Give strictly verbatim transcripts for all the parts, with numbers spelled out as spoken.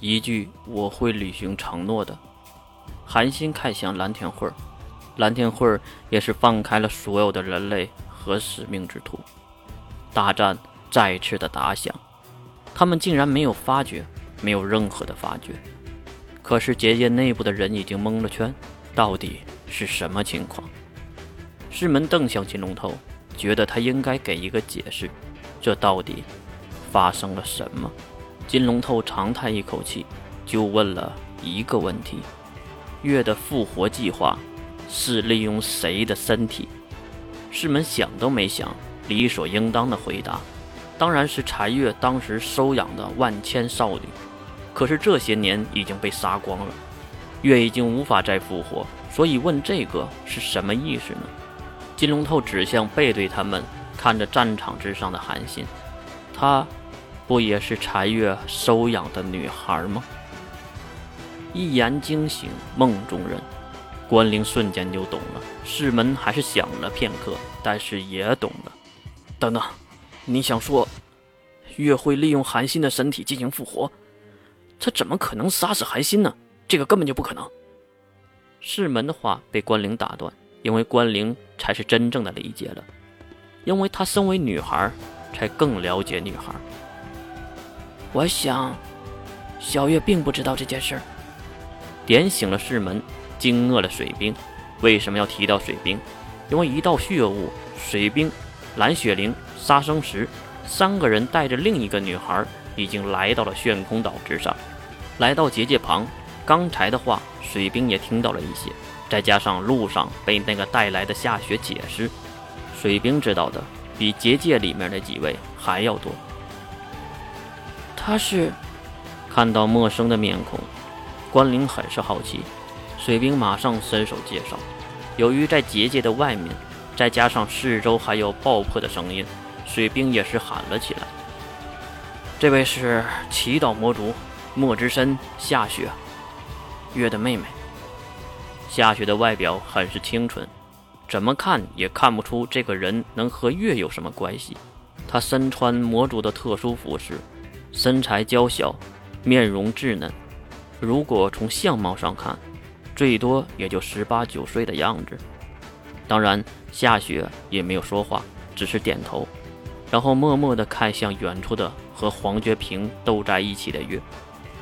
一句我会履行承诺的。韩信看向蓝天会儿，蓝天会儿也是放开了所有的人类和使命之徒。大战再次的打响，他们竟然没有发觉，没有任何的发觉。可是结界内部的人已经蒙了圈，到底是什么情况？师门瞪向金龙头，觉得他应该给一个解释，这到底发生了什么？金龙头长叹一口气，就问了一个问题：月的复活计划是利用谁的身体？师门想都没想，理所应当的回答，当然是柴月当时收养的万千少女。可是这些年已经被杀光了，月已经无法再复活，所以问这个是什么意思呢？金龙头指向背对他们看着战场之上的韩信，她不也是柴月收养的女孩吗？一言惊醒梦中人，关灵瞬间就懂了。师门还是想了片刻，但是也懂了。等等，你想说月会利用韩信的身体进行复活？他怎么可能杀死韩信呢？这个根本就不可能。师门的话被关灵打断，因为关灵才是真正的理解了，因为她身为女孩才更了解女孩。我想小月并不知道这件事。点醒了师门，惊愕了水兵。为什么要提到水兵？因为一道血雾，水兵、蓝雪灵、杀生石三个人带着另一个女孩已经来到了炫空岛之上，来到结界旁。刚才的话水兵也听到了一些，再加上路上被那个带来的夏雪解释，水兵知道的比结界里面的几位还要多。他是看到陌生的面孔，关灵很是好奇。水兵马上伸手介绍，由于在结界的外面，再加上四周还有爆破的声音，水兵也是喊了起来。这位是祈祷魔族莫之深夏雪，月的妹妹。夏雪的外表很是清纯，怎么看也看不出这个人能和月有什么关系。她身穿魔族的特殊服饰，身材娇小，面容稚嫩，如果从相貌上看，最多也就十八九岁的样子。当然夏雪也没有说话，只是点头，然后默默地看向远处的和黄觉平斗在一起的月，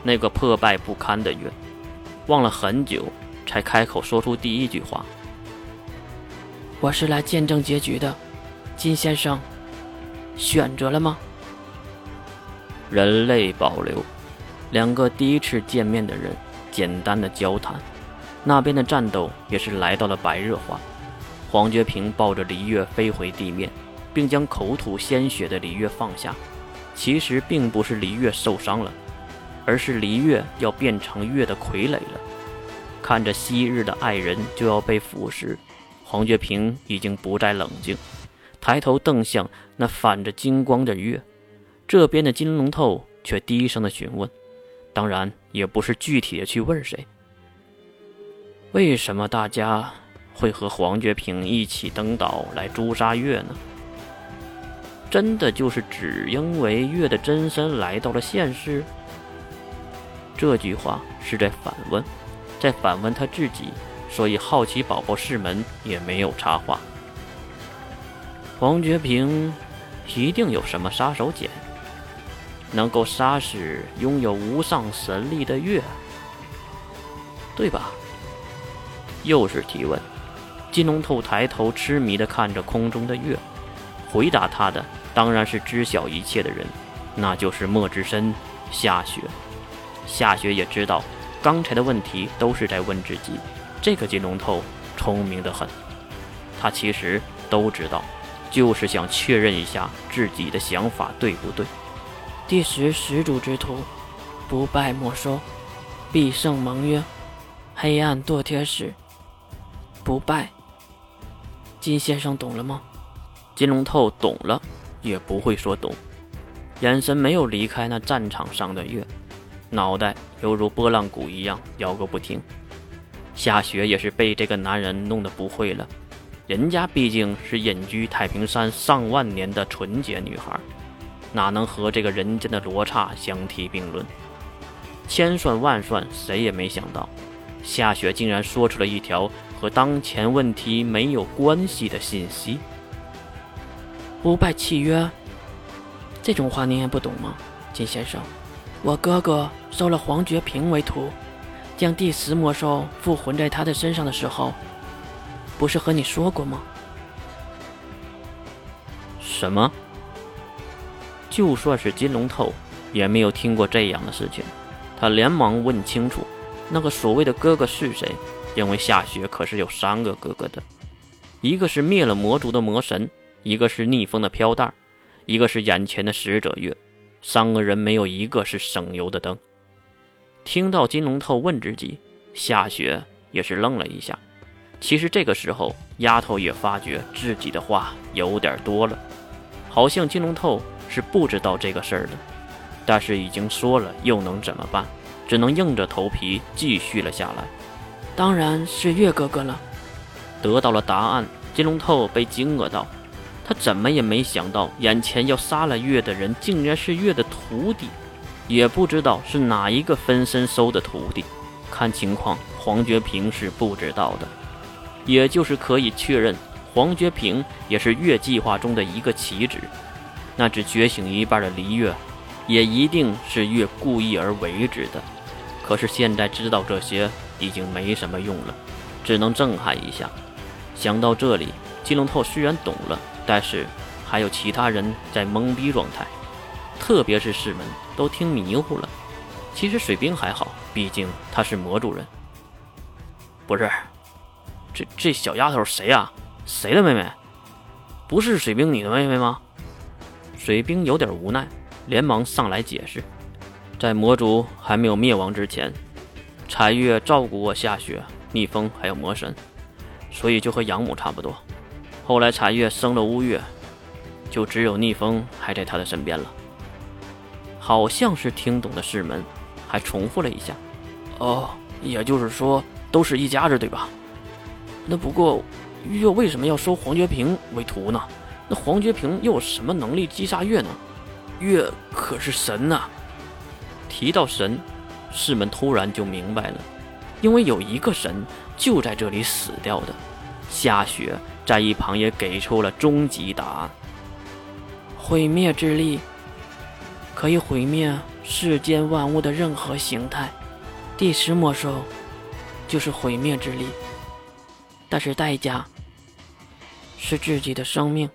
那个破败不堪的月。忘了很久才开口说出第一句话：我是来见证结局的，金先生选择了吗？人类保留，两个第一次见面的人简单的交谈。那边的战斗也是来到了白热化，黄觉平抱着璃月飞回地面，并将口吐鲜血的璃月放下。其实并不是璃月受伤了，而是璃月要变成月的傀儡了。看着昔日的爱人就要被腐蚀，黄觉平已经不再冷静，抬头瞪向那反着金光的月。这边的金龙头却低声的询问，当然也不是具体的去问谁。为什么大家会和黄觉平一起登岛来诛杀月呢？真的就是只因为月的真身来到了现世？这句话是在反问，在反问他自己，所以好奇宝宝师门也没有插话。黄觉平一定有什么杀手锏，能够杀死拥有无上神力的月，对吧？又是提问。金龙头抬头痴迷地看着空中的月，回答他的当然是知晓一切的人，那就是莫之深夏雪。夏雪也知道刚才的问题都是在问自己，这个金龙头聪明得很，他其实都知道，就是想确认一下自己的想法对不对。第十始祖之徒，不败莫收，必胜盟约，黑暗堕天使，不败。金先生懂了吗？金龙头懂了，也不会说懂，眼神没有离开那战场上的月，脑袋犹如拨浪鼓一样摇个不停。夏雪也是被这个男人弄得不会了，人家毕竟是隐居太平山上万年的纯洁女孩，哪能和这个人间的罗刹相提并论？千算万算，谁也没想到夏雪竟然说出了一条和当前问题没有关系的信息。不败契约这种话您还不懂吗，金先生？我哥哥收了黄觉平为徒，将第十魔兽附魂在他的身上的时候，不是和你说过吗？什么？就算是金龙透也没有听过这样的事情。他连忙问清楚那个所谓的哥哥是谁，因为夏雪可是有三个哥哥的，一个是灭了魔族的魔神，一个是逆风的飘带，一个是眼前的使者月，三个人没有一个是省油的灯。听到金龙透问自己，夏雪也是愣了一下。其实这个时候丫头也发觉自己的话有点多了，好像金龙透是不知道这个事儿的，但是已经说了又能怎么办，只能硬着头皮继续了下来。当然是月哥哥了。得到了答案，金龙透被惊愕到，他怎么也没想到眼前要杀了月的人竟然是月的徒弟，也不知道是哪一个分身收的徒弟，看情况黄觉平是不知道的，也就是可以确认黄觉平也是月计划中的一个棋子，那只觉醒一半的黎月也一定是月故意而为之的。可是现在知道这些已经没什么用了，只能震撼一下。想到这里，金龙透虽然懂了，但是还有其他人在懵逼状态，特别是市民都听迷糊了。其实水兵还好，毕竟他是魔主人。不是，这这小丫头谁啊？谁的妹妹？不是水兵你的妹妹吗？水兵有点无奈，连忙上来解释。在魔族还没有灭亡之前，柴月照顾过夏雪、逆风还有魔神，所以就和养母差不多。后来柴月生了乌月，就只有逆风还在他的身边了。好像是听懂的市门还重复了一下，哦，也就是说都是一家子对吧？那不过月为什么要收黄觉平为徒呢？那黄觉平又有什么能力击杀月呢？月可是神啊。提到神，士们突然就明白了，因为有一个神就在这里死掉的。夏雪在一旁也给出了终极答案，毁灭之力可以毁灭世间万物的任何形态，第十魔兽就是毁灭之力，但是代价是自己的生命。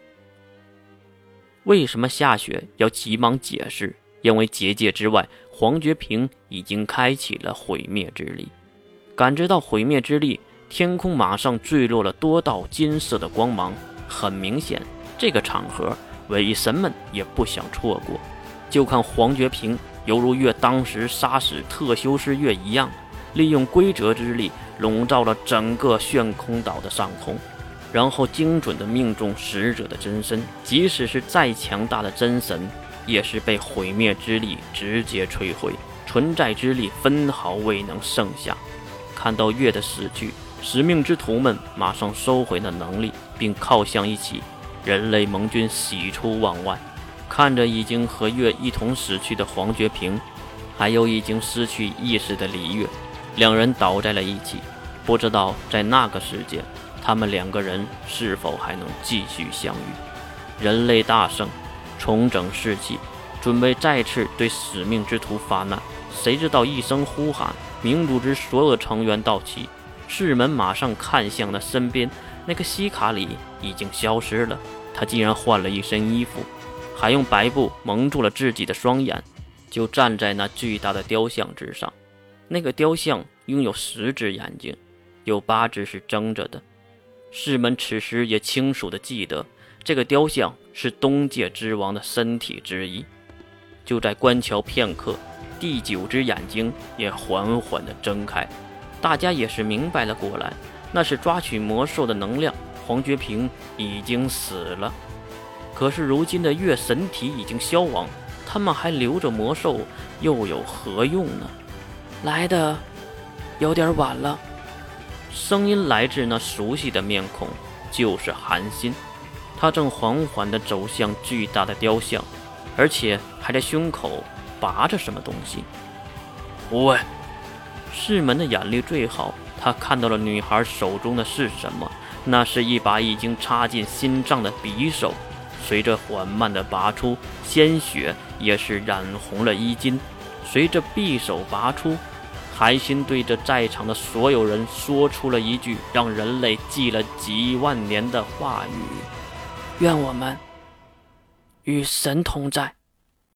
为什么夏雪要急忙解释？因为结界之外，黄觉平已经开启了毁灭之力。感知到毁灭之力，天空马上坠落了多道金色的光芒。很明显，这个场合伪神们也不想错过。就看黄觉平犹如月当时杀死特修斯月一样，利用规则之力笼罩了整个悬空岛的上空，然后精准地命中使者的真身。即使是再强大的真神，也是被毁灭之力直接摧毁，存在之力分毫未能剩下。看到月的死去，使命之徒们马上收回了能力，并靠向一起。人类盟军喜出望外，看着已经和月一同死去的黄觉平，还有已经失去意识的黎月，两人倒在了一起。不知道在那个世界，他们两个人是否还能继续相遇。人类大胜，重整士气，准备再次对使命之徒发难。谁知道一声呼喊，明主之所有成员到齐，士门马上看向了身边那个西卡里，已经消失了。他竟然换了一身衣服，还用白布蒙住了自己的双眼，就站在那巨大的雕像之上。那个雕像拥有十只眼睛，有八只是睁着的。士们此时也清楚地记得，这个雕像是东界之王的身体之一。就在观瞧片刻，第九只眼睛也缓缓地睁开，大家也是明白了过来，那是抓取魔兽的能量。黄觉平已经死了，可是如今的月神体已经消亡，他们还留着魔兽又有何用呢？来的有点晚了。声音来自那熟悉的面孔，就是韩信。他正缓缓地走向巨大的雕像，而且还在胸口拔着什么东西。喂！世门的眼力最好，他看到了女孩手中的是什么，那是一把已经插进心脏的匕首，随着缓慢的拔出，鲜血也是染红了衣襟。随着匕首拔出，海心对着在场的所有人说出了一句让人类记了几万年的话语：愿我们与神同在。